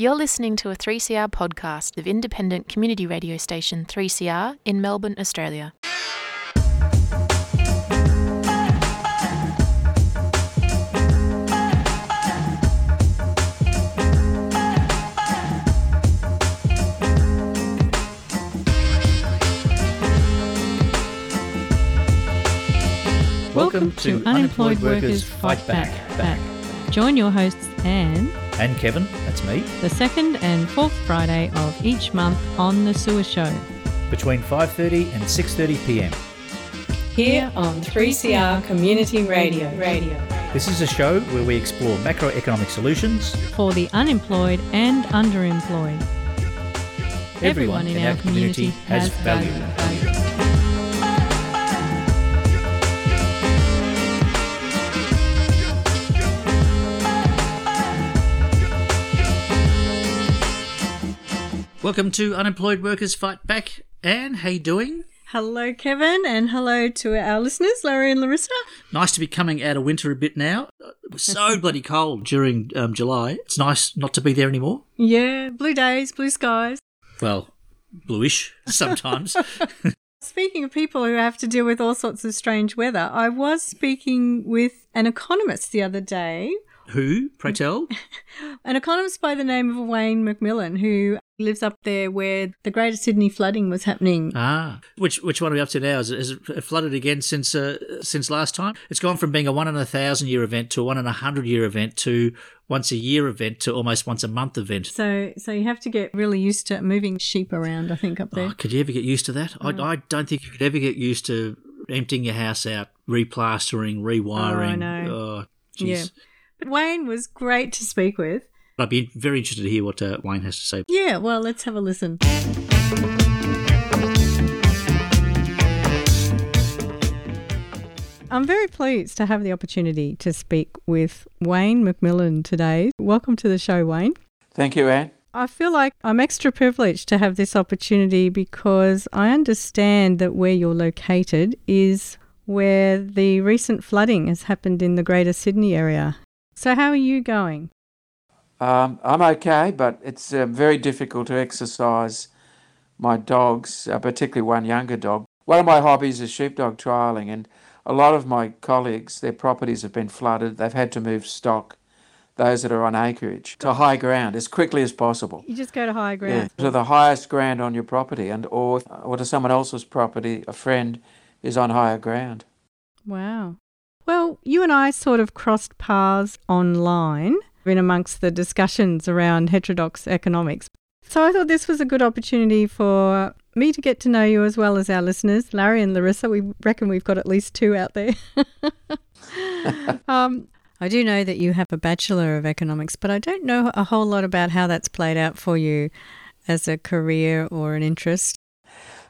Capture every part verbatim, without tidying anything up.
You're listening to a three C R podcast of independent community radio station three C R in Melbourne, Australia. Welcome to, to Unemployed Workers, Workers Fight Back, Back. Back. Join your hosts Anne and Kevin, that's me, the second and fourth Friday of each month on The Sewer Show, between five thirty and six thirty p.m. here on three C R Community Radio. Radio. This is a show where we explore macroeconomic solutions for the unemployed and underemployed. Everyone, Everyone in, in our, our community, community has value. value. Welcome to Unemployed Workers Fight Back. Anne, how you doing? Hello, Kevin, and hello to our listeners, Larry and Larissa. Nice to be coming out of winter a bit now. It was so bloody cold during um, July. It's nice not to be there anymore. Yeah, blue days, blue skies. Well, bluish sometimes. Speaking of people who have to deal with all sorts of strange weather, I was speaking with an economist the other day. Who, pray tell? An economist by the name of Wayne McMillan, who lives up there where the Greater Sydney flooding was happening. Ah, which which one are we up to now? Has it, has it flooded again since uh, since last time? It's gone from being a one in a thousand year event to a one in a hundred year event to once a year event to almost once a month event. So so you have to get really used to moving sheep around, I think, up there. Oh, could you ever get used to that? Oh. I, I don't think you could ever get used to emptying your house out, replastering, rewiring. Oh, I know. Oh, jeez. Yeah. But Wayne was great to speak with. I'd be very interested to hear what uh, Wayne has to say. Yeah, well, let's have a listen. I'm very pleased to have the opportunity to speak with Wayne McMillan today. Welcome to the show, Wayne. Thank you, Anne. I feel like I'm extra privileged to have this opportunity because I understand that where you're located is where the recent flooding has happened in the Greater Sydney area. So how are you going? Um, I'm okay, but it's uh, very difficult to exercise my dogs, uh, particularly one younger dog. One of my hobbies is sheepdog trialling, and a lot of my colleagues, their properties have been flooded. They've had to move stock, those that are on acreage, to high ground as quickly as possible. You just go to high ground. Yeah, to the highest ground on your property, and or, or to someone else's property, a friend is on higher ground. Wow. Well, you and I sort of crossed paths online in amongst the discussions around heterodox economics. So I thought this was a good opportunity for me to get to know you as well as our listeners, Larry and Larissa. We reckon we've got at least two out there. um, I do know that you have a Bachelor of Economics, but I don't know a whole lot about how that's played out for you as a career or an interest.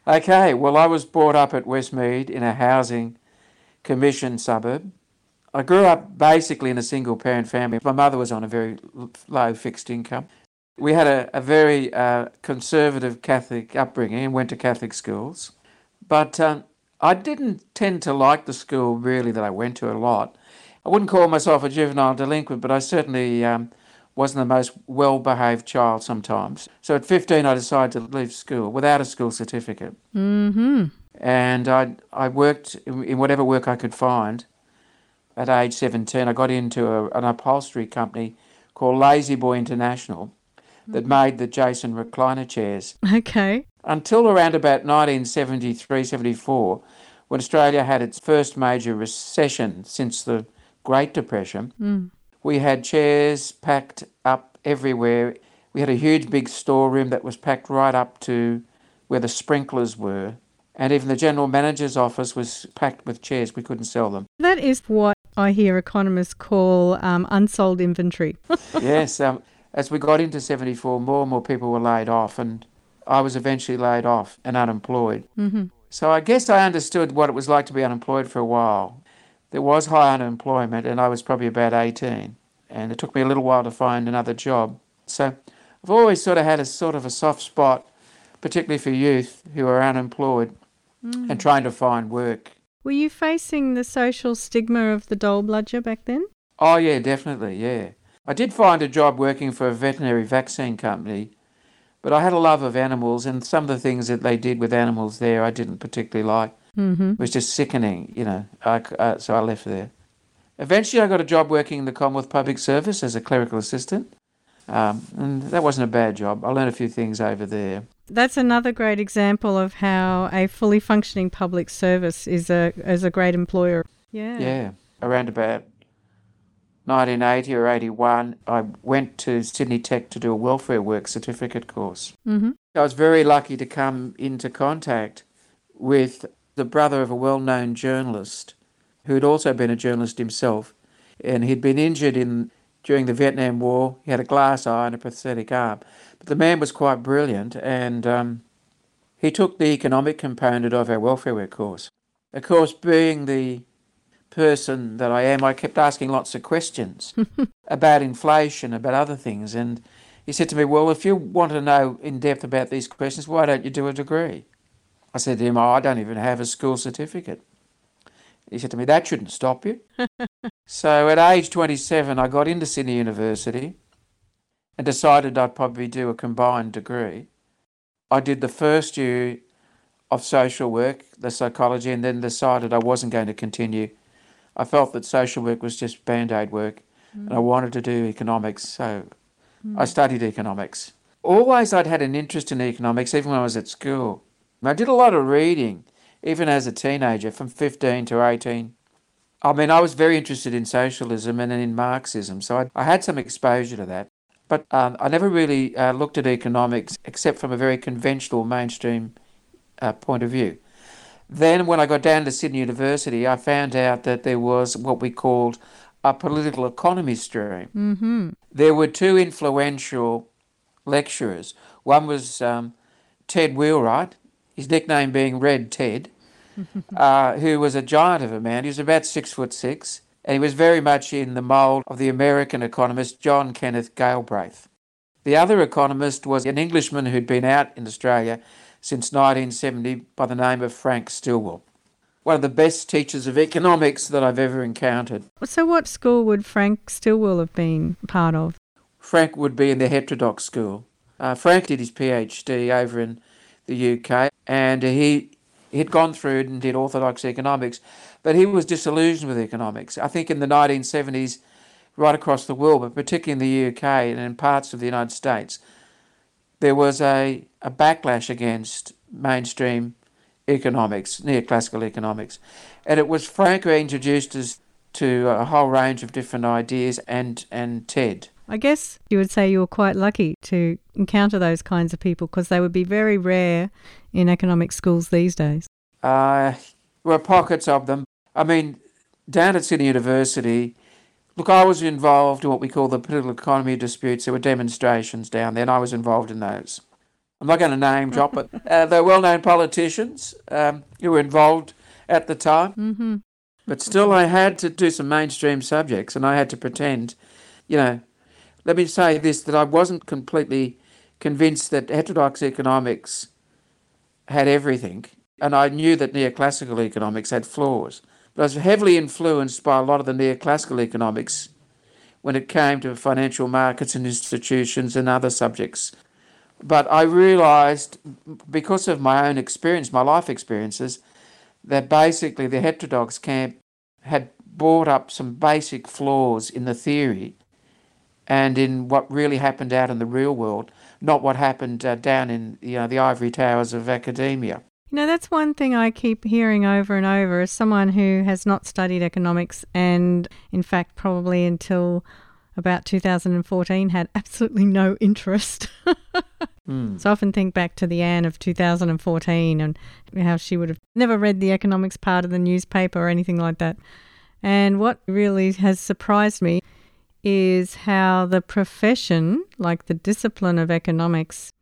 Okay, well, I was brought up at Westmead in a housing commission suburb. I grew up basically in a single-parent family. My mother was on a very low fixed income. We had a, a very uh, conservative Catholic upbringing and went to Catholic schools. But um, I didn't tend to like the school, really, that I went to a lot. I wouldn't call myself a juvenile delinquent, but I certainly um, wasn't the most well-behaved child sometimes. So at fifteen, I decided to leave school without a school certificate. Mm-hmm. And I, I worked in whatever work I could find. At age seventeen, I got into a, an upholstery company called Lazy Boy International that made the Jason recliner chairs. Okay. Until around about nineteen seventy-three seventy-four, when Australia had its first major recession since the Great Depression, mm. we had chairs packed up everywhere. We had a huge big storeroom that was packed right up to where the sprinklers were. And even the general manager's office was packed with chairs. We couldn't sell them. That is what I hear economists call um, unsold inventory. Yes. Um, as we got into seventy-four, more and more people were laid off, and I was eventually laid off and unemployed. Mm-hmm. So I guess I understood what it was like to be unemployed for a while. There was high unemployment, and I was probably about eighteen, and it took me a little while to find another job. So I've always sort of had a sort of a soft spot, particularly for youth who are unemployed. Mm. And trying to find work. Were you facing the social stigma of the dole bludger back then? Oh, yeah, definitely, yeah. I did find a job working for a veterinary vaccine company, but I had a love of animals, and some of the things that they did with animals there I didn't particularly like. Mm-hmm. It was just sickening, you know, I, uh, so I left there. Eventually I got a job working in the Commonwealth Public Service as a clerical assistant, um, and that wasn't a bad job. I learned a few things over there. That's another great example of how a fully functioning public service is a is a great employer. Yeah. Yeah. Around about nineteen eighty or eighty-one, I went to Sydney Tech to do a welfare work certificate course. Mm-hmm. I was very lucky to come into contact with the brother of a well-known journalist who had also been a journalist himself, and he'd been injured in during the Vietnam War. He had a glass eye and a prosthetic arm. But the man was quite brilliant, and um, he took the economic component of our welfare work course. Of course, being the person that I am, I kept asking lots of questions about inflation, about other things, and he said to me, well, if you want to know in depth about these questions, why don't you do a degree? I said to him, oh, I don't even have a school certificate. He said to me, that shouldn't stop you. So at age twenty-seven, I got into Sydney University and decided I'd probably do a combined degree. I did the first year of social work, the psychology, and then decided I wasn't going to continue. I felt that social work was just band-aid work, mm. and I wanted to do economics, so mm. I studied economics. Always I'd had an interest in economics, even when I was at school. And I did a lot of reading, even as a teenager, from fifteen to eighteen. I mean, I was very interested in socialism and in Marxism, so I, I had some exposure to that. But um, I never really uh, looked at economics except from a very conventional mainstream uh, point of view. Then when I got down to Sydney University, I found out that there was what we called a political economy stream. Mm-hmm. There were two influential lecturers. One was um, Ted Wheelwright, his nickname being Red Ted, uh, who was a giant of a man. He was about six foot six, and he was very much in the mould of the American economist John Kenneth Galbraith. The other economist was an Englishman who'd been out in Australia since nineteen seventy by the name of Frank Stilwell, one of the best teachers of economics that I've ever encountered. So what school would Frank Stilwell have been part of? Frank would be in the heterodox school. Uh, Frank did his PhD over in the U K, and he he'd gone through and did orthodox economics, but he was disillusioned with economics. I think in the nineteen seventies, right across the world, but particularly in the U K and in parts of the United States, there was a, a backlash against mainstream economics, neoclassical economics. And it was Frank who introduced us to a whole range of different ideas, and, and Ted. I guess you would say you were quite lucky to encounter those kinds of people, because they would be very rare in economic schools these days. Uh, there were pockets of them. I mean, down at Sydney University, look, I was involved in what we call the political economy disputes. There were demonstrations down there, and I was involved in those. I'm not going to name drop, but uh, they're well-known politicians um, who were involved at the time. Mm-hmm. But still, I had to do some mainstream subjects, and I had to pretend, you know, let me say this, that I wasn't completely convinced that heterodox economics had everything, and I knew that neoclassical economics had flaws. But I was heavily influenced by a lot of the neoclassical economics when it came to financial markets and institutions and other subjects. But I realised, because of my own experience, my life experiences, that basically the heterodox camp had brought up some basic flaws in the theory and in what really happened out in the real world, not what happened uh, down in, you know, the ivory towers of academia. You know, that's one thing I keep hearing over and over as someone who has not studied economics and, in fact, probably until about two thousand fourteen had absolutely no interest. mm. So I often think back to the Anne of two thousand fourteen and how she would have never read the economics part of the newspaper or anything like that. And what really has surprised me is how the profession, like the discipline of economics,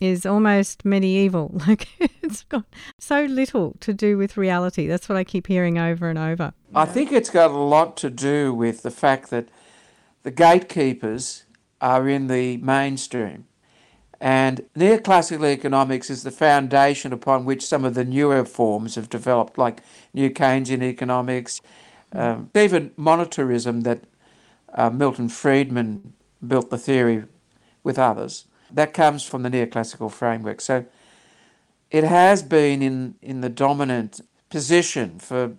is almost medieval. Like, it's got so little to do with reality. That's what I keep hearing over and over. I think it's got a lot to do with the fact that the gatekeepers are in the mainstream. And neoclassical economics is the foundation upon which some of the newer forms have developed, like new Keynesian economics, um, even monetarism that uh, Milton Friedman built the theory with others. That comes from the neoclassical framework. So it has been in, in the dominant position for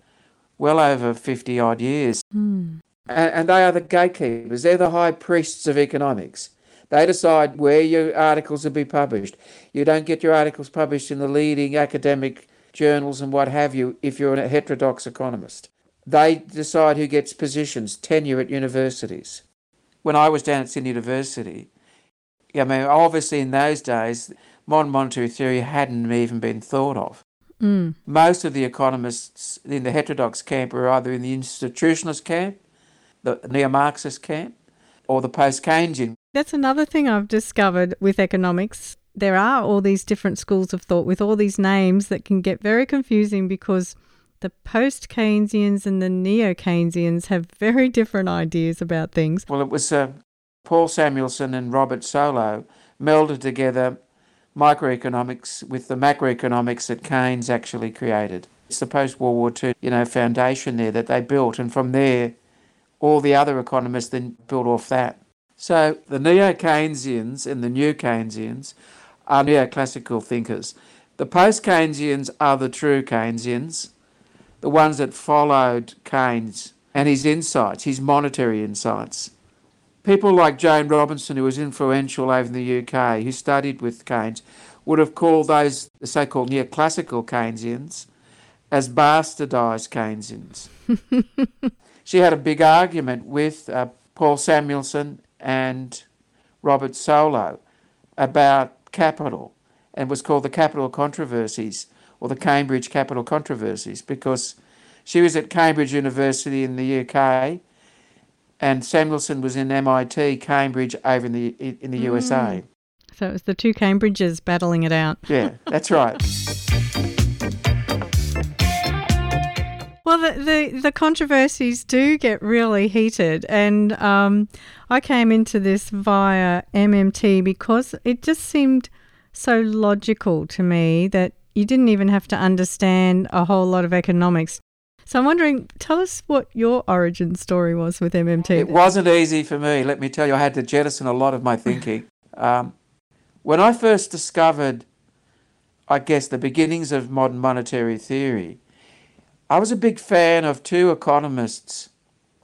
well over fifty-odd years. Mm. And, and they are the gatekeepers. They're the high priests of economics. They decide where your articles will be published. You don't get your articles published in the leading academic journals and what have you if you're a heterodox economist. They decide who gets positions, tenure at universities. When I was down at Sydney University, I mean, obviously in those days, modern monetary theory hadn't even been thought of. Mm. Most of the economists in the heterodox camp were either in the institutionalist camp, the neo-Marxist camp, or the post-Keynesian. That's another thing I've discovered with economics. There are all these different schools of thought with all these names that can get very confusing because the post-Keynesians and the neo-Keynesians have very different ideas about things. Well, it was uh, Paul Samuelson and Robert Solow melded together microeconomics with the macroeconomics that Keynes actually created. It's the post-World War Two, you know, foundation there that they built, and from there all the other economists then built off that. So the neo-Keynesians and the new Keynesians are neoclassical thinkers. The post-Keynesians are the true Keynesians, the ones that followed Keynes and his insights, his monetary insights. People like Joan Robinson, who was influential over in the U K, who studied with Keynes, would have called those the so-called neoclassical Keynesians as bastardised Keynesians. She had a big argument with uh, Paul Samuelson and Robert Solow about capital, and was called the Capital Controversies or the Cambridge Capital Controversies because she was at Cambridge University in the U K and Samuelson was in M I T, Cambridge, over in the in the mm. U S A. So it was the two Cambridges battling it out. Yeah, that's right. Well, the, the, the controversies do get really heated, and um, I came into this via M M T because it just seemed so logical to me that you didn't even have to understand a whole lot of economics. So I'm wondering, tell us what your origin story was with M M T. It wasn't easy for me, let me tell you. I had to jettison a lot of my thinking. um, when I first discovered, I guess, the beginnings of modern monetary theory, I was a big fan of two economists.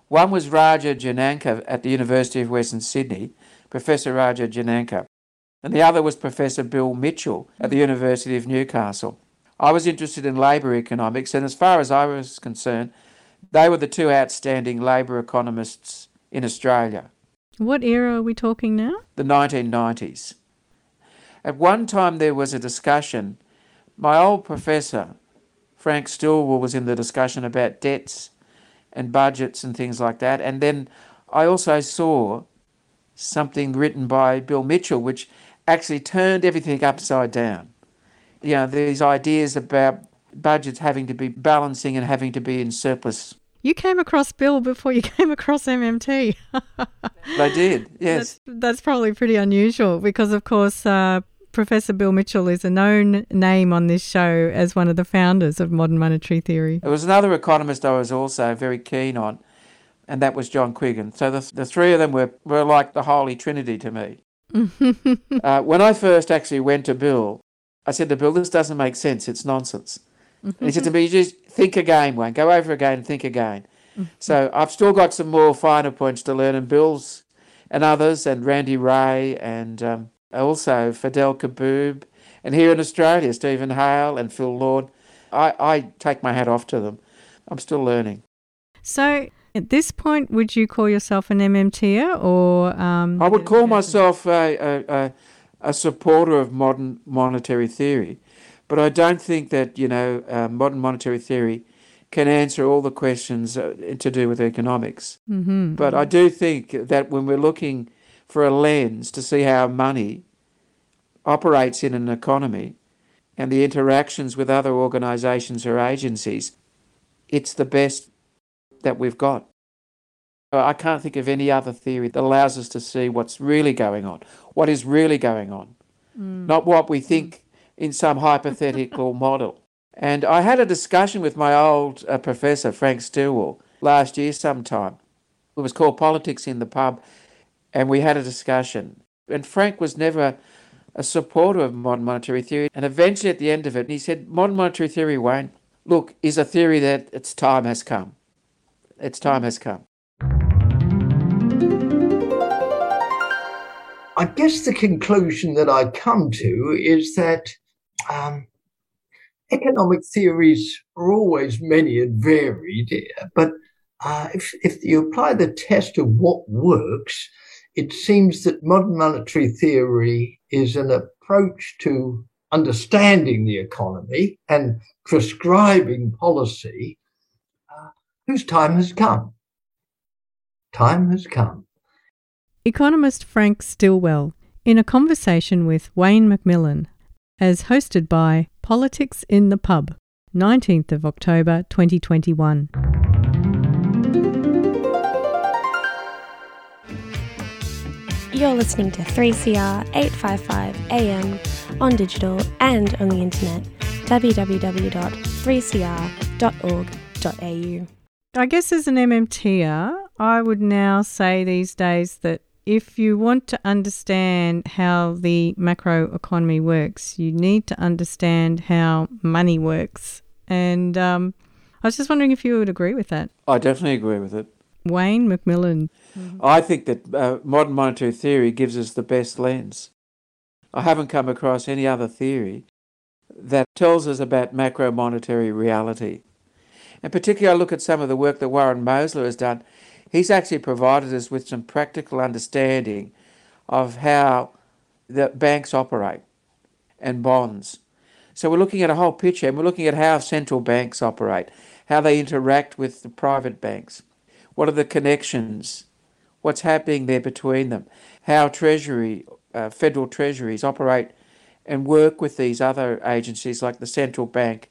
One was Raja Jananka at the University of Western Sydney, Professor Raja Jananka, and the other was Professor Bill Mitchell at the University of Newcastle. I was interested in labour economics, and as far as I was concerned, they were the two outstanding labour economists in Australia. What era are we talking now? The nineteen nineties. At one time there was a discussion. My old professor, Frank Stilwell, was in the discussion about debts and budgets and things like that. And then I also saw something written by Bill Mitchell, which actually turned everything upside down. You know, these ideas about budgets having to be balancing and having to be in surplus. You came across Bill before you came across M M T. I did, yes. That's, that's probably pretty unusual because, of course, uh, Professor Bill Mitchell is a known name on this show as one of the founders of modern monetary theory. There was another economist I was also very keen on, and that was John Quiggin. So the, the three of them were, were like the Holy Trinity to me. uh, when I first actually went to Bill, I said to Bill, this doesn't make sense, it's nonsense. And he said to me, you just think again, Wayne, go over again, think again. So I've still got some more finer points to learn, and Bill's and others, and Randy Ray, and... Um, Also, Fidel Kaboub, and here in Australia, Stephen Hale and Phil Lord. I, I take my hat off to them. I'm still learning. So, at this point, would you call yourself an M M T er or? Um, I would call myself a, a, a, a supporter of modern monetary theory, but I don't think that, you know, uh, modern monetary theory can answer all the questions uh, to do with economics. Mm-hmm. But I do think that when we're looking for a lens to see how money operates in an economy and the interactions with other organisations or agencies, it's the best that we've got. I can't think of any other theory that allows us to see what's really going on, what is really going on, mm. not what we think in some hypothetical model. And I had a discussion with my old uh, professor, Frank Stilwell, last year sometime, It was called Politics in the Pub, and we had a discussion. And Frank was never a supporter of modern monetary theory. And eventually at the end of it, he said, modern monetary theory, Wayne, look, is a theory that its time has come. Its time has come. I guess the conclusion that I come to is that um, economic theories are always many and varied, but uh, if, if you apply the test of what works, it seems that modern monetary theory is an approach to understanding the economy and prescribing policy uh, whose time has come. Time has come. Economist Frank Stilwell in a conversation with Wayne McMillan as hosted by Politics in the Pub, nineteenth of October twenty twenty-one. You're listening to three C R eight fifty-five A M on digital and on the internet, w w w dot three c r dot org dot a u. I guess as an M M T R, I would now say these days that if you want to understand how the macroeconomy works, you need to understand how money works. And um, I was just wondering if you would agree with that. I definitely agree with it. Wayne McMillan. Mm-hmm. I think that uh, modern monetary theory gives us the best lens. I haven't come across any other theory that tells us about macro monetary reality. And particularly I look at some of the work that Warren Mosler has done. He's actually provided us with some practical understanding of how the banks operate and bonds. So we're looking at a whole picture, and we're looking at how central banks operate, how they interact with the private banks. What are the connections? What's happening there between them? How Treasury, uh, federal treasuries operate and work with these other agencies like the central bank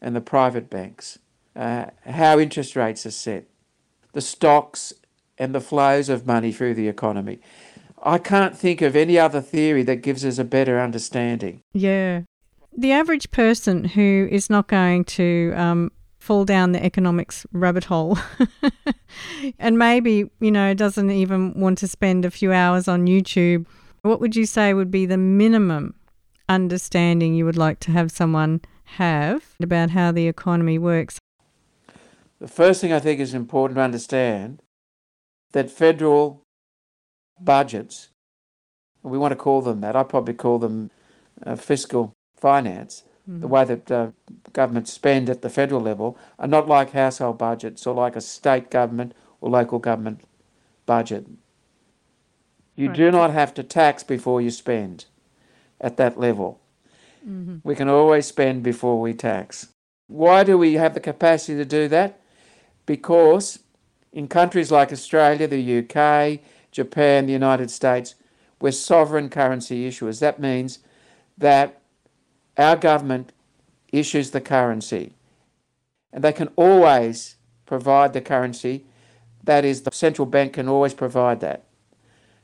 and the private banks. Uh, how interest rates are set. The stocks and the flows of money through the economy. I can't think of any other theory that gives us a better understanding. Yeah. The average person who is not going to... Um fall down the economics rabbit hole and maybe, you know, doesn't even want to spend a few hours on YouTube, what would you say would be the minimum understanding you would like to have someone have about how the economy works? The first thing I think is important to understand that federal budgets, we want to call them that, I probably call them uh, fiscal finance, the way that uh, governments spend at the federal level, are not like household budgets or like a state government or local government budget. You right. do not have to tax before you spend at that level. Mm-hmm. We can always spend before we tax. Why do we have the capacity to do that? Because in countries like Australia, the U K, Japan, the United States, we're sovereign currency issuers. That means that our government issues the currency, and they can always provide the currency. That is, the central bank can always provide that.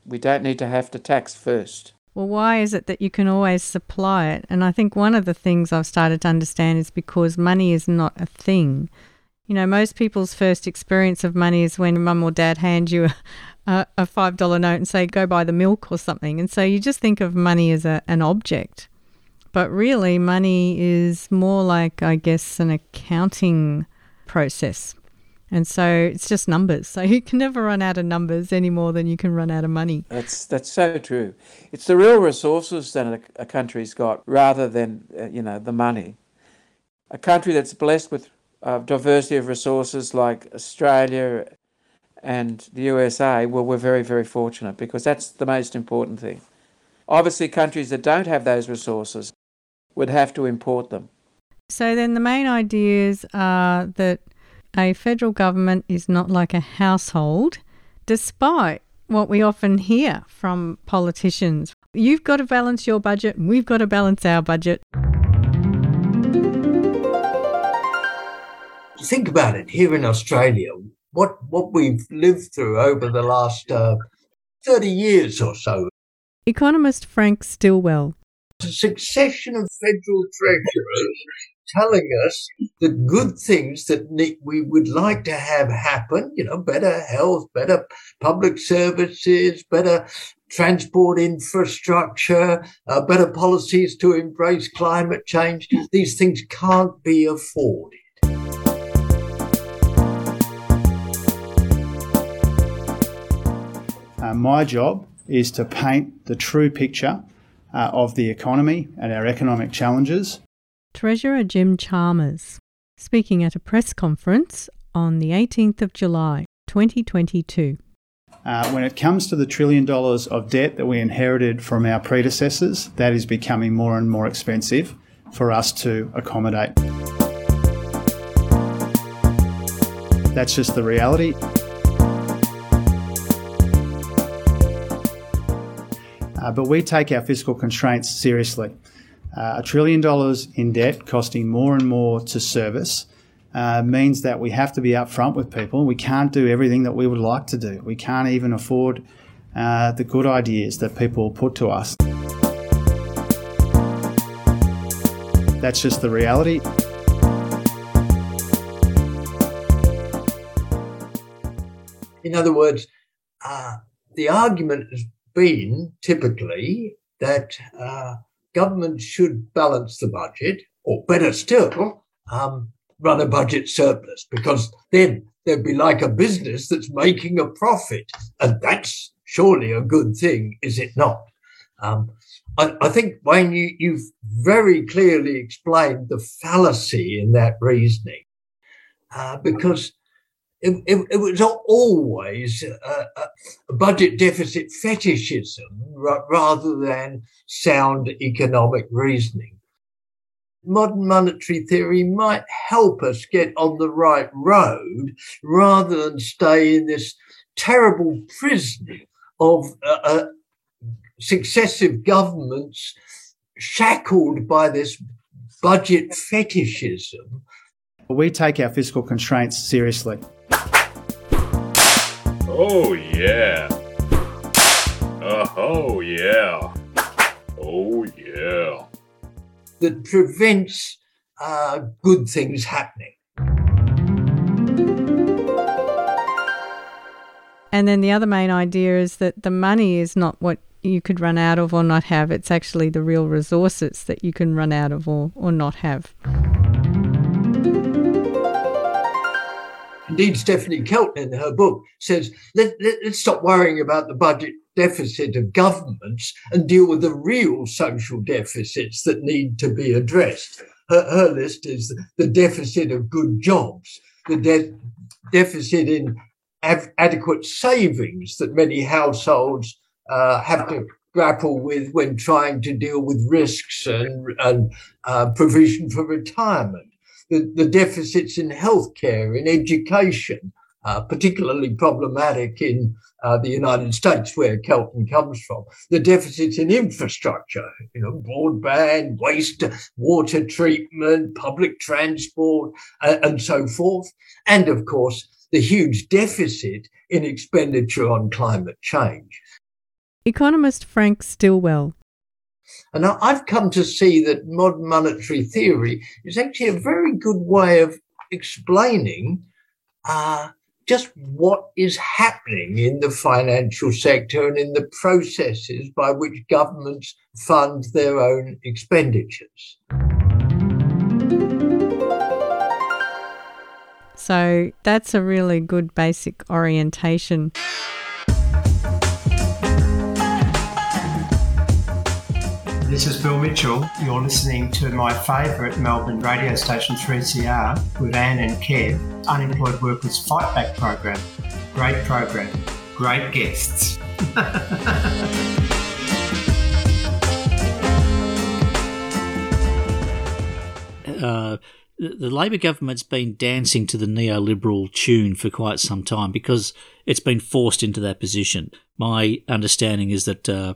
We don't need to have to tax first. Well, why is it that you can always supply it? And I think one of the things I've started to understand is because money is not a thing. You know, most people's first experience of money is when mum or dad hands you a, a, a five dollar note and say, go buy the milk or something. And so you just think of money as a, an object. But really, money is more like, I guess, an accounting process. And so it's just numbers. So you can never run out of numbers any more than you can run out of money. That's that's so true. It's the real resources that a, a country's got rather than, uh, you know, the money. A country that's blessed with uh, diversity of resources like Australia and the U S A, well, we're very, very fortunate because that's the most important thing. Obviously, countries that don't have those resources would have to import them. So then the main ideas are that a federal government is not like a household, despite what we often hear from politicians. You've got to balance your budget and we've got to balance our budget. Think about it. Here in Australia, what, what we've lived through over the last uh, thirty years or so. Economist Frank Stilwell. A succession of federal treasurers telling us the good things that we would like to have happen, you know, better health, better public services, better transport infrastructure, uh, better policies to embrace climate change. These things can't be afforded. Uh, my job is to paint the true picture uh, of the economy and our economic challenges. Treasurer Jim Chalmers, speaking at a press conference on the eighteenth of July, twenty twenty-two. Uh, when it comes to the trillion dollars of debt that we inherited from our predecessors, that is becoming more and more expensive for us to accommodate. That's just the reality. Uh, but we take our fiscal constraints seriously. Uh, a trillion dollars in debt costing more and more to service uh, means that we have to be upfront with people. We can't do everything that we would like to do. We can't even afford uh, the good ideas that people put to us. That's just the reality. In other words, uh, the argument has been typically that uh, government should balance the budget, or better still, um, run a budget surplus, because then there'd be like a business that's making a profit, and that's surely a good thing, is it not? Um, I, I think, Wayne, you, you've very clearly explained the fallacy in that reasoning, uh, because it, it, it was always a, a budget deficit fetishism rather than sound economic reasoning. Modern monetary theory might help us get on the right road rather than stay in this terrible prison of uh, uh, successive governments shackled by this budget fetishism. We take our fiscal constraints seriously. Oh, yeah. Oh, yeah. Oh, yeah. That prevents uh, good things happening. And then the other main idea is that the money is not what you could run out of or not have. It's actually the real resources that you can run out of or, or not have. Indeed, Stephanie Kelton in her book says, let, let, let's stop worrying about the budget deficit of governments and deal with the real social deficits that need to be addressed. Her, her list is the deficit of good jobs, the de- deficit in av- adequate savings that many households uh, have to grapple with when trying to deal with risks and, and uh, provision for retirement. The, the deficits in healthcare, in education, uh, particularly problematic in uh, the United States, where Kelton comes from. The deficits in infrastructure, you know, broadband, waste, water treatment, public transport, uh, and so forth. And of course, the huge deficit in expenditure on climate change. Economist Frank Stilwell. And I've come to see that modern monetary theory is actually a very good way of explaining uh, just what is happening in the financial sector and in the processes by which governments fund their own expenditures. So that's a really good basic orientation. This is Bill Mitchell. You're listening to my favourite Melbourne radio station, three C R, with Anne and Kev, Unemployed Workers Fight Back Program. Great program. Great guests. uh, The, the Labor government's been dancing to the neoliberal tune for quite some time because it's been forced into that position. My understanding is that uh,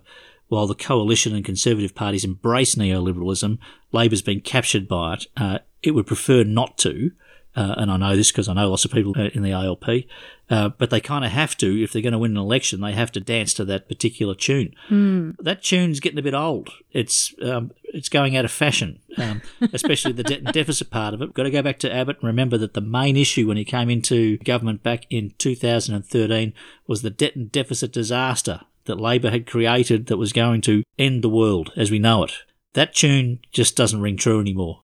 while the Coalition and Conservative parties embrace neoliberalism, Labor's been captured by it. Uh, it would prefer not to, uh, and I know this because I know lots of people in the A L P, uh, but they kind of have to. If they're going to win an election, they have to dance to that particular tune. Mm. That tune's getting a bit old. It's um, it's going out of fashion, um, especially the debt and deficit part of it. We've got to go back to Abbott and remember that the main issue when he came into government back in two thousand thirteen was the debt and deficit disaster that Labor had created that was going to end the world as we know it. That tune just doesn't ring true anymore.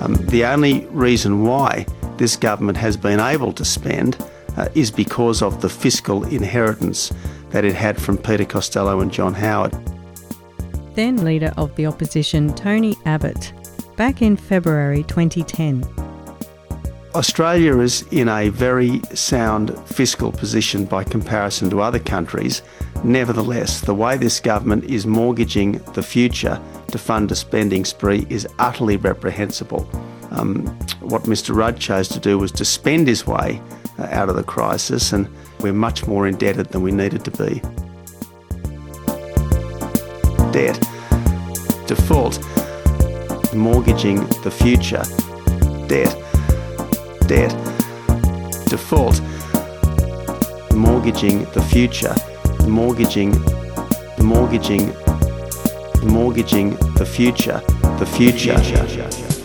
Um, the only reason why this government has been able to spend uh, is because of the fiscal inheritance that it had from Peter Costello and John Howard. Then Leader of the Opposition, Tony Abbott, back in February twenty ten. Australia is in a very sound fiscal position by comparison to other countries. Nevertheless, the way this government is mortgaging the future to fund a spending spree is utterly reprehensible. Um, what Mister Rudd chose to do was to spend his way uh, out of the crisis, and we're much more indebted than we needed to be. Debt, default, mortgaging the future, debt, debt, default, mortgaging the future, mortgaging, mortgaging, mortgaging the future, the future.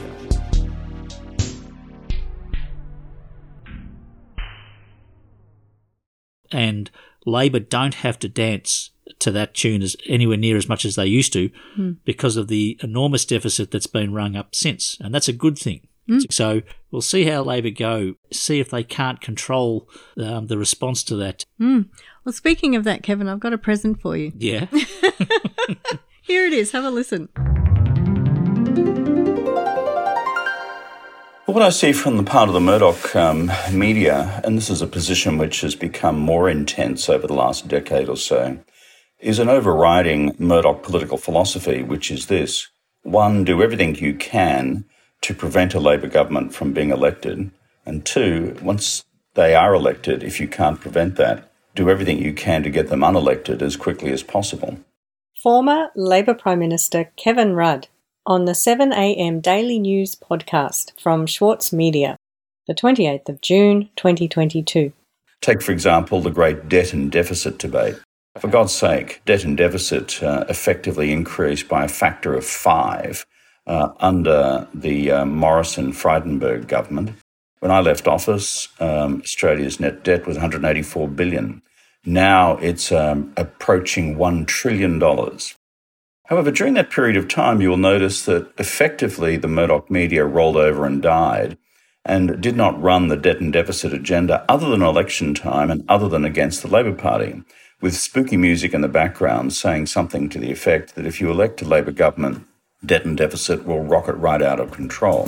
And Labor don't have to dance to that tune as anywhere near as much as they used to mm. because of the enormous deficit that's been rung up since. And that's a good thing. Mm. So we'll see how Labor go, see if they can't control um, the response to that. Mm. Well, speaking of that, Kevin, I've got a present for you. Yeah. Here it is. Have a listen. What I see from the part of the Murdoch um, media, and this is a position which has become more intense over the last decade or so, is an overriding Murdoch political philosophy, which is this. One, do everything you can to prevent a Labor government from being elected. And two, once they are elected, if you can't prevent that, do everything you can to get them unelected as quickly as possible. Former Labor Prime Minister Kevin Rudd, on the seven a.m. Daily News podcast from Schwartz Media, the twenty-eighth of June, twenty twenty-two. Take, for example, the great debt and deficit debate. For God's sake, debt and deficit uh, effectively increased by a factor of five uh, under the uh, Morrison-Frydenberg government. When I left office, um, Australia's net debt was one hundred eighty-four billion dollars. Now it's um, approaching one trillion dollars. However, during that period of time, you will notice that effectively the Murdoch media rolled over and died and did not run the debt and deficit agenda other than election time and other than against the Labor Party, with spooky music in the background saying something to the effect that if you elect a Labor government, debt and deficit will rocket right out of control.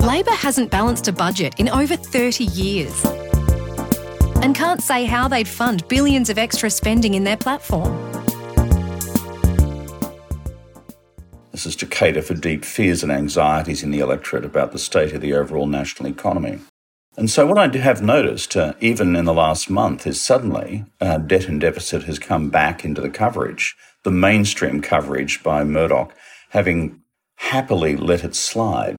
Labor hasn't balanced a budget in over thirty years and can't say how they'd fund billions of extra spending in their platform. This is to cater for deep fears and anxieties in the electorate about the state of the overall national economy. And so what I have noticed, uh, even in the last month, is suddenly uh, debt and deficit has come back into the coverage, the mainstream coverage by Murdoch, having happily let it slide.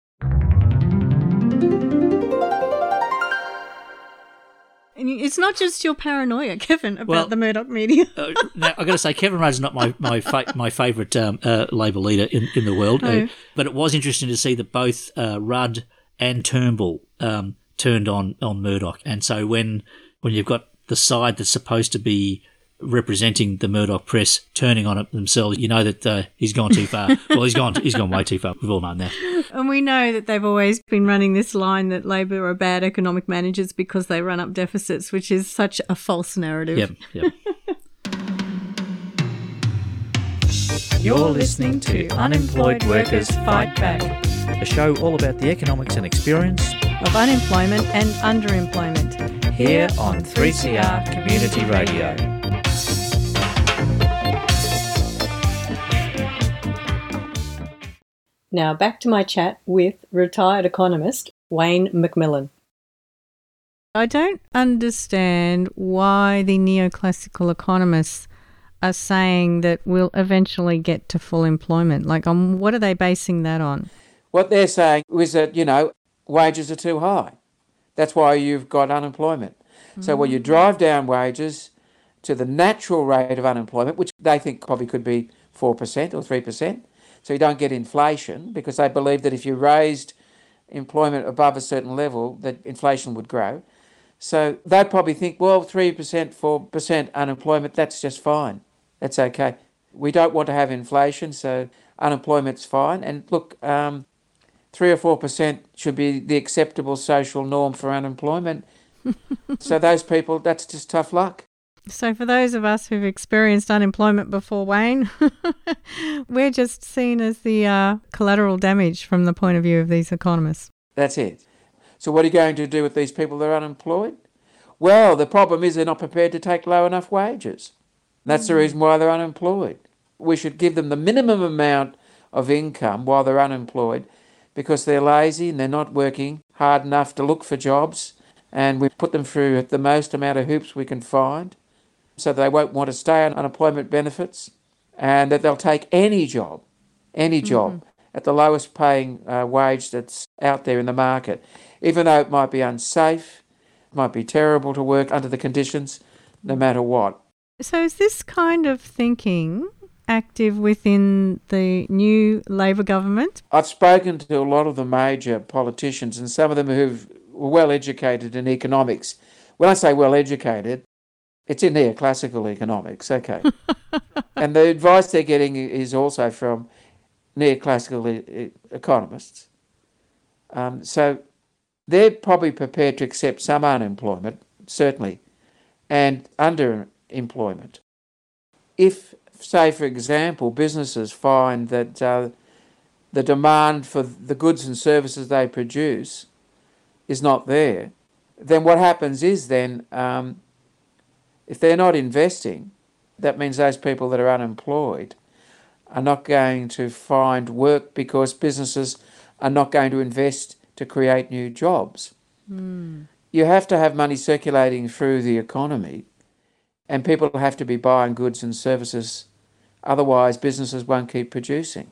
It's not just your paranoia, Kevin, about well, the Murdoch media. uh, now, I've got to say, Kevin Rudd's not my my, fa- my favourite um, uh, Labor leader in, in the world, oh. uh, but it was interesting to see that both uh, Rudd and Turnbull um, turned on, on Murdoch. And so when when you've got the side that's supposed to be representing the Murdoch press turning on it themselves, you know that uh, he's gone too far. Well, he's gone he's gone way too far. We've all known that. And we know that they've always been running this line that Labor are bad economic managers because they run up deficits, which is such a false narrative. Yep, yep. You're listening to Unemployed Workers Fight Back, a show all about the economics and experience of unemployment and underemployment, here on three C R Community Radio. Now back to my chat with retired economist Wayne McMillan. I don't understand why the neoclassical economists are saying that we'll eventually get to full employment. Like, um, what are they basing that on? What they're saying is that, you know, wages are too high. That's why you've got unemployment. Mm. So when you drive down wages, to the natural rate of unemployment, which they think probably could be four percent or three percent. So you don't get inflation, because they believe that if you raised employment above a certain level, that inflation would grow. So they'd probably think, well, three percent, four percent unemployment, that's just fine. That's okay. We don't want to have inflation, so unemployment's fine. And look, um, three or four percent should be the acceptable social norm for unemployment. So those people, that's just tough luck. So for those of us who've experienced unemployment before, Wayne, we're just seen as the uh, collateral damage from the point of view of these economists. That's it. So what are you going to do with these people that are unemployed? Well, the problem is they're not prepared to take low enough wages. That's the reason why they're unemployed. We should give them the minimum amount of income while they're unemployed, because they're lazy and they're not working hard enough to look for jobs, and we put them through the most amount of hoops we can find, so they won't want to stay on unemployment benefits, and that they'll take any job, any job, mm-hmm. at the lowest paying uh, wage that's out there in the market, even though it might be unsafe, it might be terrible to work under the conditions, no matter what. So is this kind of thinking active within the new Labor government? I've spoken to a lot of the major politicians, and some of them who were well-educated in economics. When I say well-educated, it's in their classical economics, okay. And the advice they're getting is also from neoclassical e- economists. Um, so they're probably prepared to accept some unemployment, certainly, and underemployment. If, say, for example, businesses find that uh, the demand for the goods and services they produce is not there, then what happens is then... Um, If they're not investing, that means those people that are unemployed are not going to find work, because businesses are not going to invest to create new jobs. Mm. You have to have money circulating through the economy, and people have to be buying goods and services. Otherwise, businesses won't keep producing.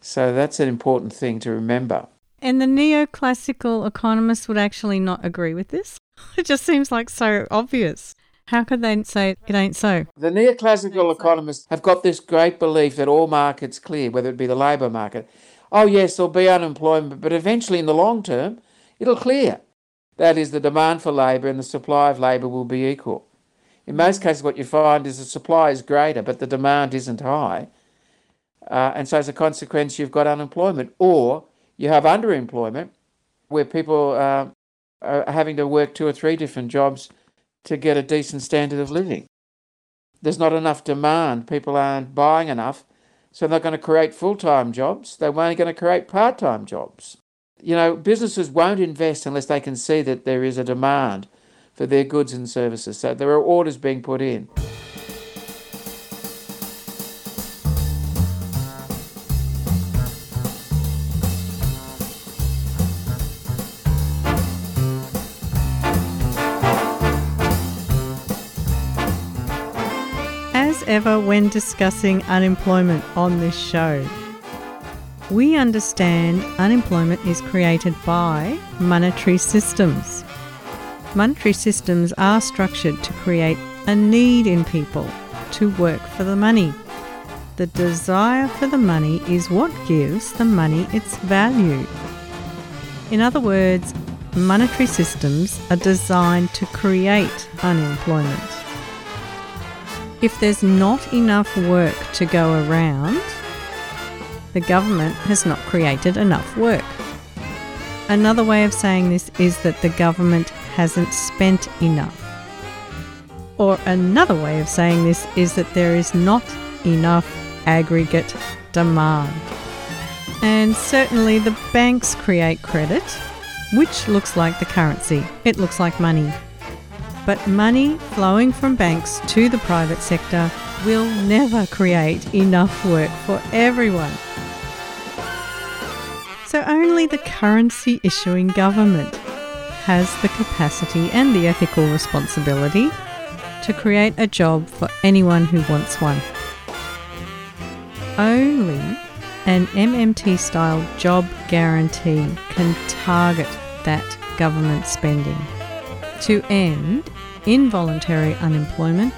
So that's an important thing to remember. And the neoclassical economists would actually not agree with this? It just seems like so obvious. How could they say it ain't so? The neoclassical economists have got this great belief that all markets clear, whether it be the labour market. Oh, yes, there'll be unemployment, but eventually in the long term, it'll clear. That is, the demand for labour and the supply of labour will be equal. In most cases, what you find is the supply is greater, but the demand isn't high. Uh, and so as a consequence, you've got unemployment, or you have underemployment, where people uh, are having to work two or three different jobs to get a decent standard of living. There's not enough demand. People aren't buying enough. So they're not going to create full-time jobs. They're only going to create part-time jobs. You know, businesses won't invest unless they can see that there is a demand for their goods and services. So there are orders being put in. Ever when discussing unemployment on this show, we understand unemployment is created by monetary systems. Monetary systems are structured to create a need in people to work for the money. The desire for the money is what gives the money its value. In other words, monetary systems are designed to create unemployment. If there's not enough work to go around, the government has not created enough work. Another way of saying this is that the government hasn't spent enough. Or another way of saying this is that there is not enough aggregate demand. And certainly the banks create credit, which looks like the currency. It looks like money. But money flowing from banks to the private sector will never create enough work for everyone. So only the currency issuing government has the capacity and the ethical responsibility to create a job for anyone who wants one. Only an M M T style job guarantee can target that government spending to end involuntary unemployment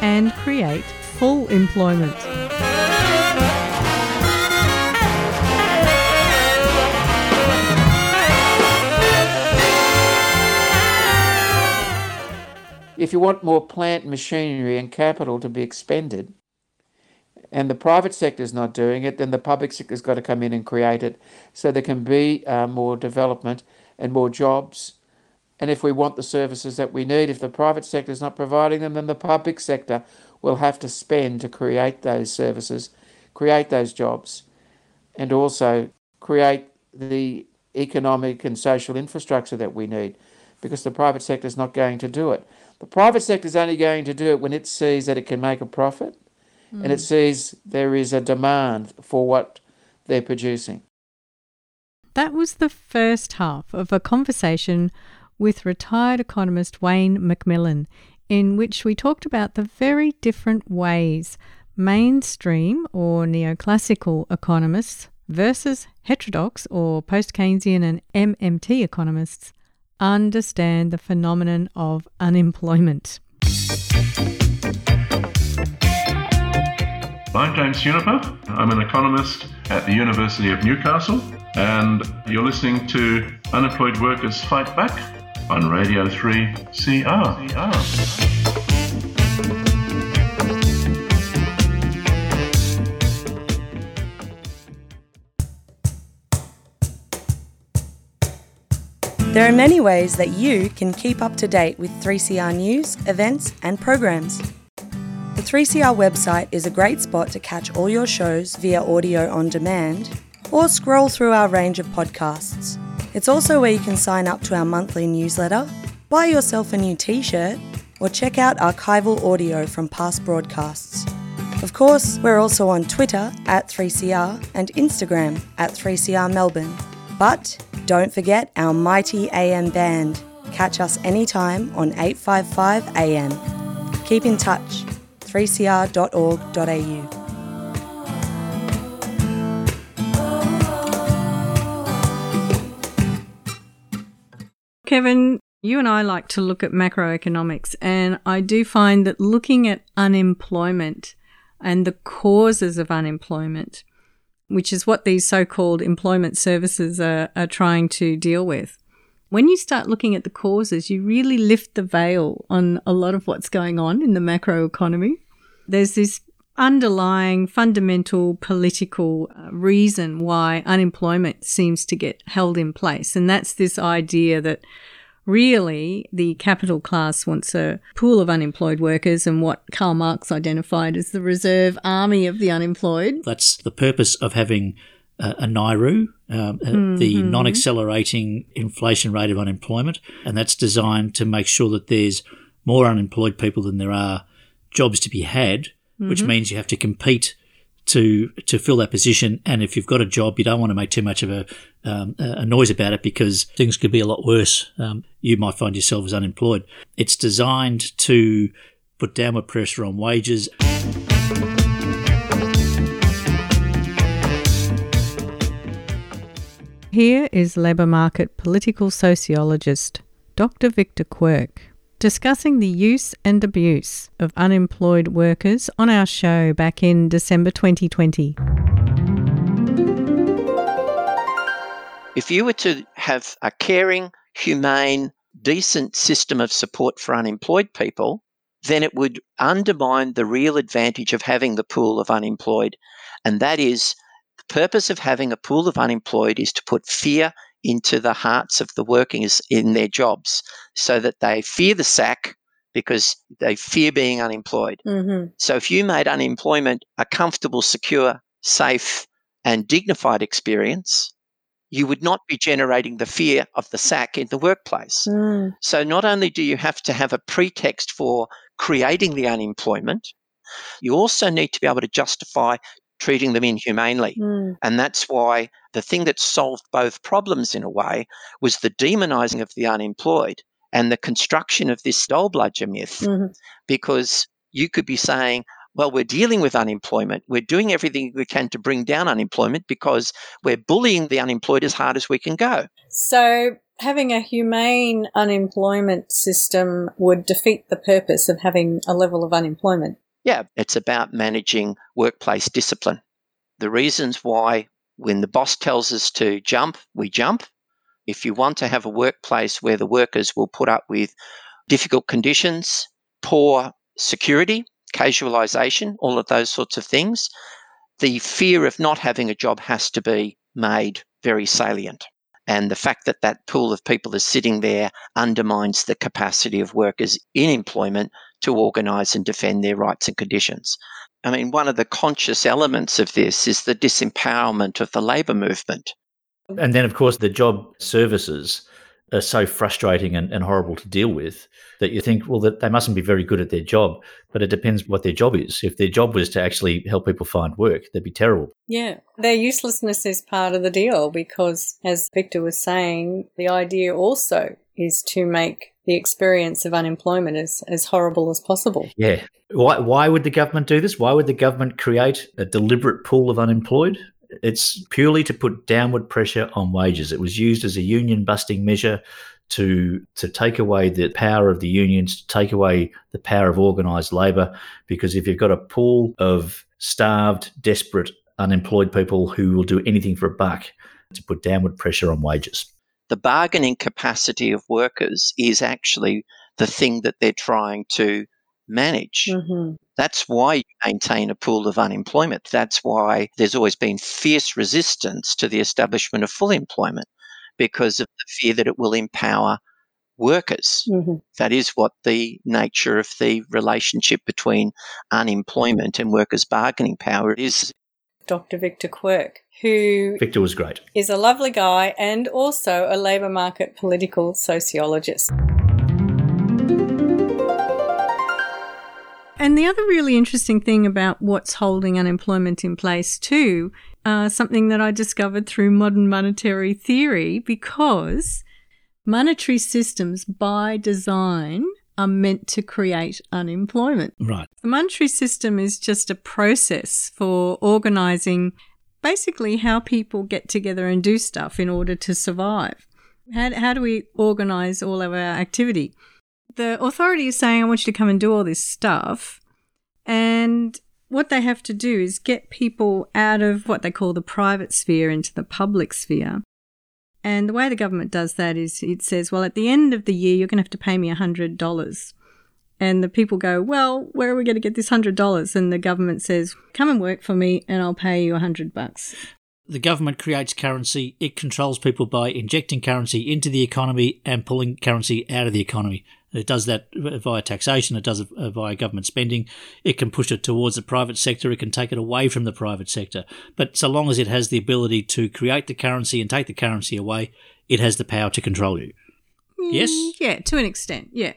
and create full employment. If you want more plant, machinery and capital to be expended, and the private sector is not doing it, then the public sector's got to come in and create it so there can be uh, more development and more jobs. And if we want the services that we need, if the private sector is not providing them, then the public sector will have to spend to create those services, create those jobs, and also create the economic and social infrastructure that we need, because the private sector is not going to do it. The private sector is only going to do it when it sees that it can make a profit, mm. and it sees there is a demand for what they're producing. That was the first half of a conversation with retired economist Wayne McMillan, in which we talked about the very different ways mainstream or neoclassical economists versus heterodox or post-Keynesian and M M T economists understand the phenomenon of unemployment. I'm James Juniper. I'm an economist at the University of Newcastle, and you're listening to Unemployed Workers Fight Back on Radio three C R. There are many ways that you can keep up to date with three C R news, events and programs. The three C R website is a great spot to catch all your shows via audio on demand or scroll through our range of podcasts. It's also where you can sign up to our monthly newsletter, buy yourself a new t-shirt, or check out archival audio from past broadcasts. Of course, we're also on Twitter at three C R and Instagram at three C R Melbourne. But don't forget our mighty A M band. Catch us anytime on eight fifty-five A M. Keep in touch, three c r dot org dot a u. Kevin, you and I like to look at macroeconomics, and I do find that looking at unemployment and the causes of unemployment, which is what these so-called employment services are, are trying to deal with, when you start looking at the causes, you really lift the veil on a lot of what's going on in the macroeconomy. There's this underlying fundamental political reason why unemployment seems to get held in place. And that's this idea that really the capital class wants a pool of unemployed workers and what Karl Marx identified as the reserve army of the unemployed. That's the purpose of having uh, a NAIRU, um, mm-hmm. the non-accelerating inflation rate of unemployment. And that's designed to make sure that there's more unemployed people than there are jobs to be had, which mm-hmm. means you have to compete to to fill that position. And if you've got a job, you don't want to make too much of a, um, a noise about it, because things could be a lot worse. Um, you might find yourself as unemployed. It's designed to put downward pressure on wages. Here is labour market political sociologist Doctor Victor Quirk, discussing the use and abuse of unemployed workers on our show back in December twenty twenty. If you were to have a caring, humane, decent system of support for unemployed people, then it would undermine the real advantage of having the pool of unemployed. And that is, the purpose of having a pool of unemployed is to put fear into the hearts of the workers in their jobs, so that they fear the sack because they fear being unemployed. Mm-hmm. So if you made unemployment a comfortable, secure, safe and dignified experience, you would not be generating the fear of the sack in the workplace. Mm. So not only do you have to have a pretext for creating the unemployment, you also need to be able to justify treating them inhumanely. Mm. And that's why the thing that solved both problems in a way was the demonising of the unemployed and the construction of this doll bludger myth, mm-hmm. because you could be saying, well, we're dealing with unemployment. We're doing everything we can to bring down unemployment because we're bullying the unemployed as hard as we can go. So having a humane unemployment system would defeat the purpose of having a level of unemployment. Yeah, it's about managing workplace discipline. The reasons why when the boss tells us to jump, we jump. If you want to have a workplace where the workers will put up with difficult conditions, poor security, casualisation, all of those sorts of things, the fear of not having a job has to be made very salient. And the fact that that pool of people is sitting there undermines the capacity of workers in employment to organise and defend their rights and conditions. I mean, one of the conscious elements of this is the disempowerment of the labour movement. And then, of course, the job services are so frustrating and, and horrible to deal with that you think, well, that they mustn't be very good at their job, but it depends what their job is. If their job was to actually help people find work, they'd be terrible. Yeah, their uselessness is part of the deal because, as Victor was saying, the idea also is to make the experience of unemployment as, as horrible as possible. Yeah. Why, why would the government do this? Why would the government create a deliberate pool of unemployed? It's purely to put downward pressure on wages. It was used as a union-busting measure to to take away the power of the unions, to take away the power of organised labour, because if you've got a pool of starved, desperate, unemployed people who will do anything for a buck, to put downward pressure on wages. The bargaining capacity of workers is actually the thing that they're trying to manage. Mm-hmm. That's why you maintain a pool of unemployment. That's why there's always been fierce resistance to the establishment of full employment, because of the fear that it will empower workers. Mm-hmm. That is what the nature of the relationship between unemployment and workers' bargaining power is. Doctor Victor Quirk, who Victor was great, is a lovely guy and also a labour market political sociologist. And the other really interesting thing about what's holding unemployment in place too, uh, something that I discovered through modern monetary theory, because monetary systems by design are meant to create unemployment. Right. The monetary system is just a process for organising basically how people get together and do stuff in order to survive. How, how do we organise all of our activity? The authority is saying, I want you to come and do all this stuff. And what they have to do is get people out of what they call the private sphere into the public sphere. And the way the government does that is it says, well, at the end of the year, you're going to have to pay me one hundred dollars. And the people go, well, where are we going to get this one hundred dollars? And the government says, come and work for me and I'll pay you one hundred bucks. The government creates currency. It controls people by injecting currency into the economy and pulling currency out of the economy. It does that via taxation. It does it via government spending. It can push it towards the private sector. It can take it away from the private sector. But so long as it has the ability to create the currency and take the currency away, it has the power to control you. Yes? Mm, yeah, to an extent, yeah.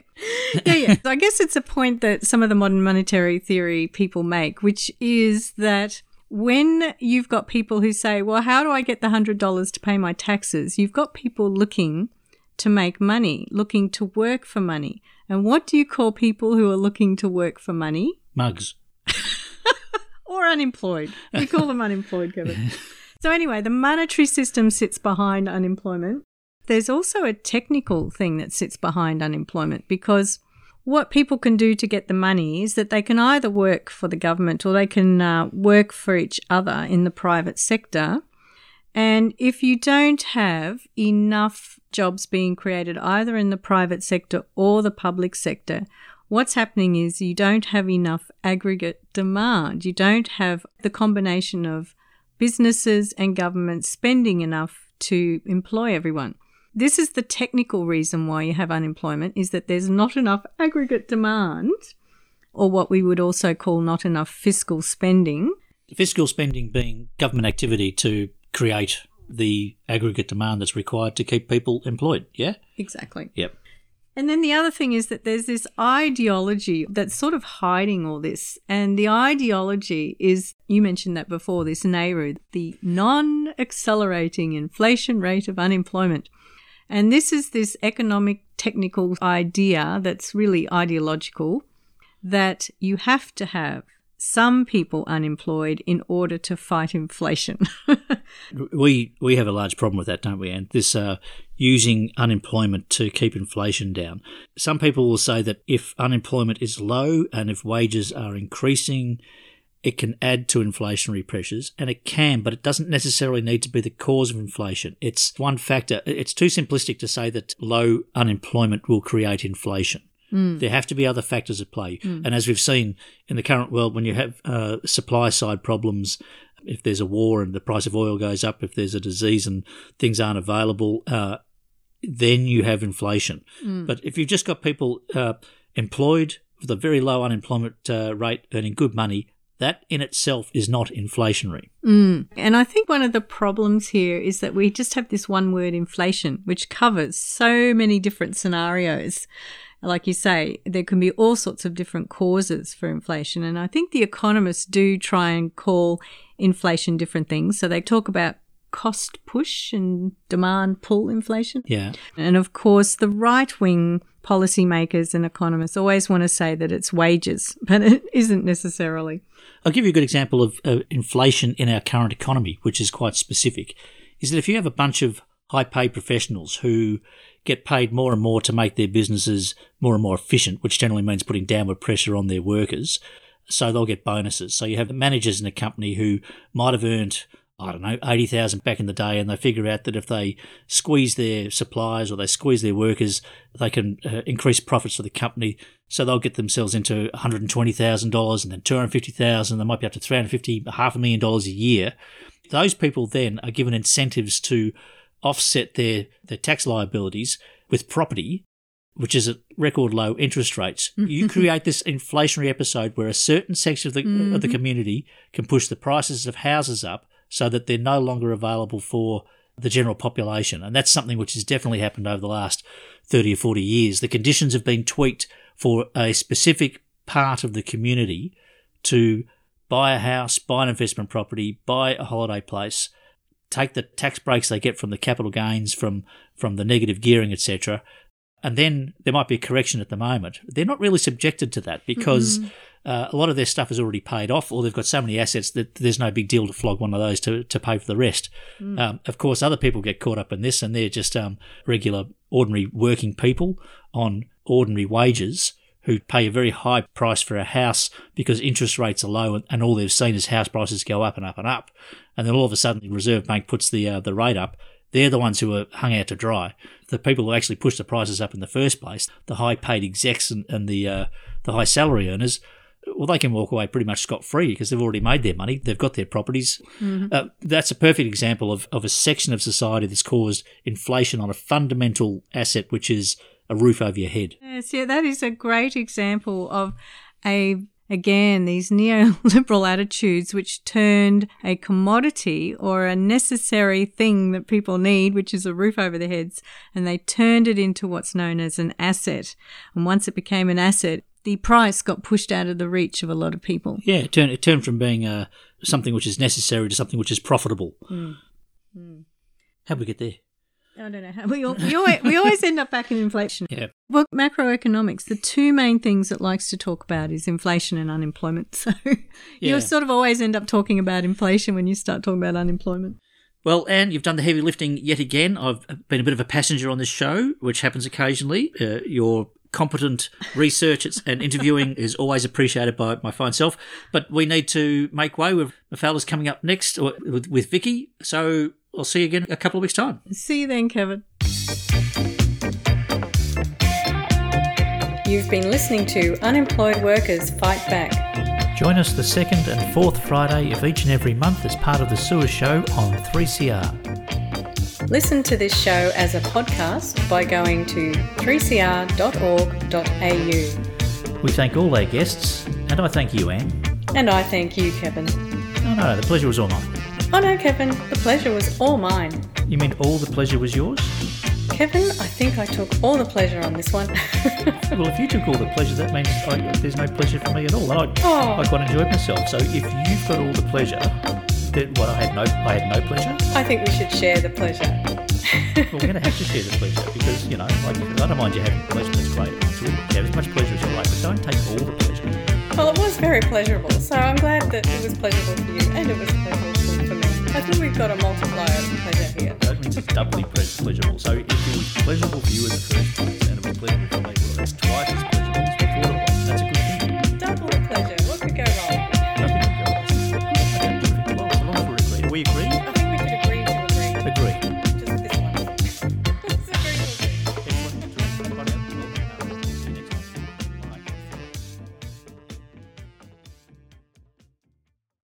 Yeah, yeah. So I guess it's a point that some of the modern monetary theory people make, which is that when you've got people who say, well, how do I get the one hundred dollars to pay my taxes? You've got people looking to make money, looking to work for money. And what do you call people who are looking to work for money? Mugs. Or unemployed. We call them unemployed, Kevin. So anyway, the monetary system sits behind unemployment. There's also a technical thing that sits behind unemployment, because what people can do to get the money is that they can either work for the government or they can uh, work for each other in the private sector. And if you don't have enough jobs being created either in the private sector or the public sector, what's happening is you don't have enough aggregate demand. You don't have the combination of businesses and government spending enough to employ everyone. This is the technical reason why you have unemployment, is that there's not enough aggregate demand, or what we would also call not enough fiscal spending. Fiscal spending being government activity to create the aggregate demand that's required to keep people employed, yeah? Exactly. Yep. And then the other thing is that there's this ideology that's sort of hiding all this, and the ideology is, you mentioned that before, this NAIRU, the non-accelerating inflation rate of unemployment. And this is this economic technical idea that's really ideological, that you have to have some people unemployed in order to fight inflation. we we have a large problem with that, don't we, Anne? This uh, using unemployment to keep inflation down. Some people will say that if unemployment is low and if wages are increasing, it can add to inflationary pressures, and it can, but it doesn't necessarily need to be the cause of inflation. It's one factor. It's too simplistic to say that low unemployment will create inflation. Mm. There have to be other factors at play. Mm. And as we've seen in the current world, when you have uh, supply-side problems, if there's a war and the price of oil goes up, if there's a disease and things aren't available, uh, then you have inflation. Mm. But if you've just got people uh, employed with a very low unemployment uh, rate earning good money, that in itself is not inflationary. Mm. And I think one of the problems here is that we just have this one word, inflation, which covers so many different scenarios. Like you say, there can be all sorts of different causes for inflation. And I think the economists do try and call inflation different things. So they talk about cost push and demand pull inflation. Yeah. And of course, the right-wing policymakers and economists always want to say that it's wages, but it isn't necessarily. I'll give you a good example of uh, inflation in our current economy, which is quite specific, is that if you have a bunch of high-paid professionals who get paid more and more to make their businesses more and more efficient, which generally means putting downward pressure on their workers, so they'll get bonuses. So you have managers in a company who might have earned, I don't know, eighty thousand dollars back in the day, and they figure out that if they squeeze their suppliers or they squeeze their workers, they can uh, increase profits for the company. So they'll get themselves into one hundred twenty thousand dollars and then two hundred fifty thousand dollars. They might be up to three hundred fifty thousand dollars, half a million dollars a year. Those people then are given incentives to offset their, their tax liabilities with property, which is at record low interest rates. Mm-hmm. You create this inflationary episode where a certain section of the, mm-hmm. of the community can push the prices of houses up so that they're no longer available for the general population. And that's something which has definitely happened over the last thirty or forty years. The conditions have been tweaked for a specific part of the community to buy a house, buy an investment property, buy a holiday place, take the tax breaks they get from the capital gains, from, from the negative gearing, et cetera, and then there might be a correction at the moment. They're not really subjected to that because mm-hmm. uh, a lot of their stuff is already paid off, or they've got so many assets that there's no big deal to flog one of those to, to pay for the rest. Mm. Um, of course, other people get caught up in this, and they're just um, regular, ordinary working people on ordinary wages who pay a very high price for a house because interest rates are low, and, and all they've seen is house prices go up and up and up. And then all of a sudden the Reserve Bank puts the uh, the rate up. They're the ones who are hung out to dry. The people who actually push the prices up in the first place, the high-paid execs and, and the uh, the high salary earners, well, they can walk away pretty much scot-free because they've already made their money. They've got their properties. Mm-hmm. Uh, that's a perfect example of, of a section of society that's caused inflation on a fundamental asset, which is a roof over your head. Yes, yeah, that is a great example of, a again, these neoliberal attitudes which turned a commodity or a necessary thing that people need, which is a roof over their heads, and they turned it into what's known as an asset. And once it became an asset, the price got pushed out of the reach of a lot of people. Yeah, it turned, it turned from being uh, something which is necessary to something which is profitable. Mm. Mm. How'd we get there? I don't know. We, all, we, always, we always end up back in inflation. Yeah. Well, macroeconomics, the two main things it likes to talk about is inflation and unemployment. So yeah. You'll sort of always end up talking about inflation when you start talking about unemployment. Well, Anne, you've done the heavy lifting yet again. I've been a bit of a passenger on this show, which happens occasionally. Uh, your competent research and interviewing is always appreciated by my fine self. But we need to make way. Mafalda's coming up next or, with, with Vicky. So I'll see you again a couple of weeks' time. See you then, Kevin. You've been listening to Unemployed Workers Fight Back. Join us the second and fourth Friday of each and every month as part of The Sewer Show on three C R. Listen to this show as a podcast by going to three c r dot org dot a u. We thank all our guests, and I thank you, Anne. And I thank you, Kevin. No, no, the pleasure was all mine. Oh no, Kevin, the pleasure was all mine. You mean all the pleasure was yours? Kevin, I think I took all the pleasure on this one. Well, if you took all the pleasure, that means I, there's no pleasure for me at all. And I, oh. I quite enjoyed myself. So if you've got all the pleasure, then what, I had no I had no pleasure? I think we should share the pleasure. Well, we're going to have to share the pleasure because, you know, I, I don't mind you having pleasure. That's great. It's really, yeah, as much pleasure as you like, but don't take all the pleasure. Well, it was very pleasurable, so I'm glad that it was pleasurable for you and it was pleasurable for me. I think we've got a multiplier of pleasure here. I think it's doubly pleasurable. So if it was pleasurable for you in the first place, and it was pleasurable for me, well, that's twice as pleasurable as we thought it was. That's a good thing. Double the pleasure. What could go wrong? Nothing could go wrong. Well, as long as we're agreed. Are we agreed? I think we could agree to agree. Agree. Just this one. Let's agree to agree. Everyone, join somebody else. We'll see you next time. Bye.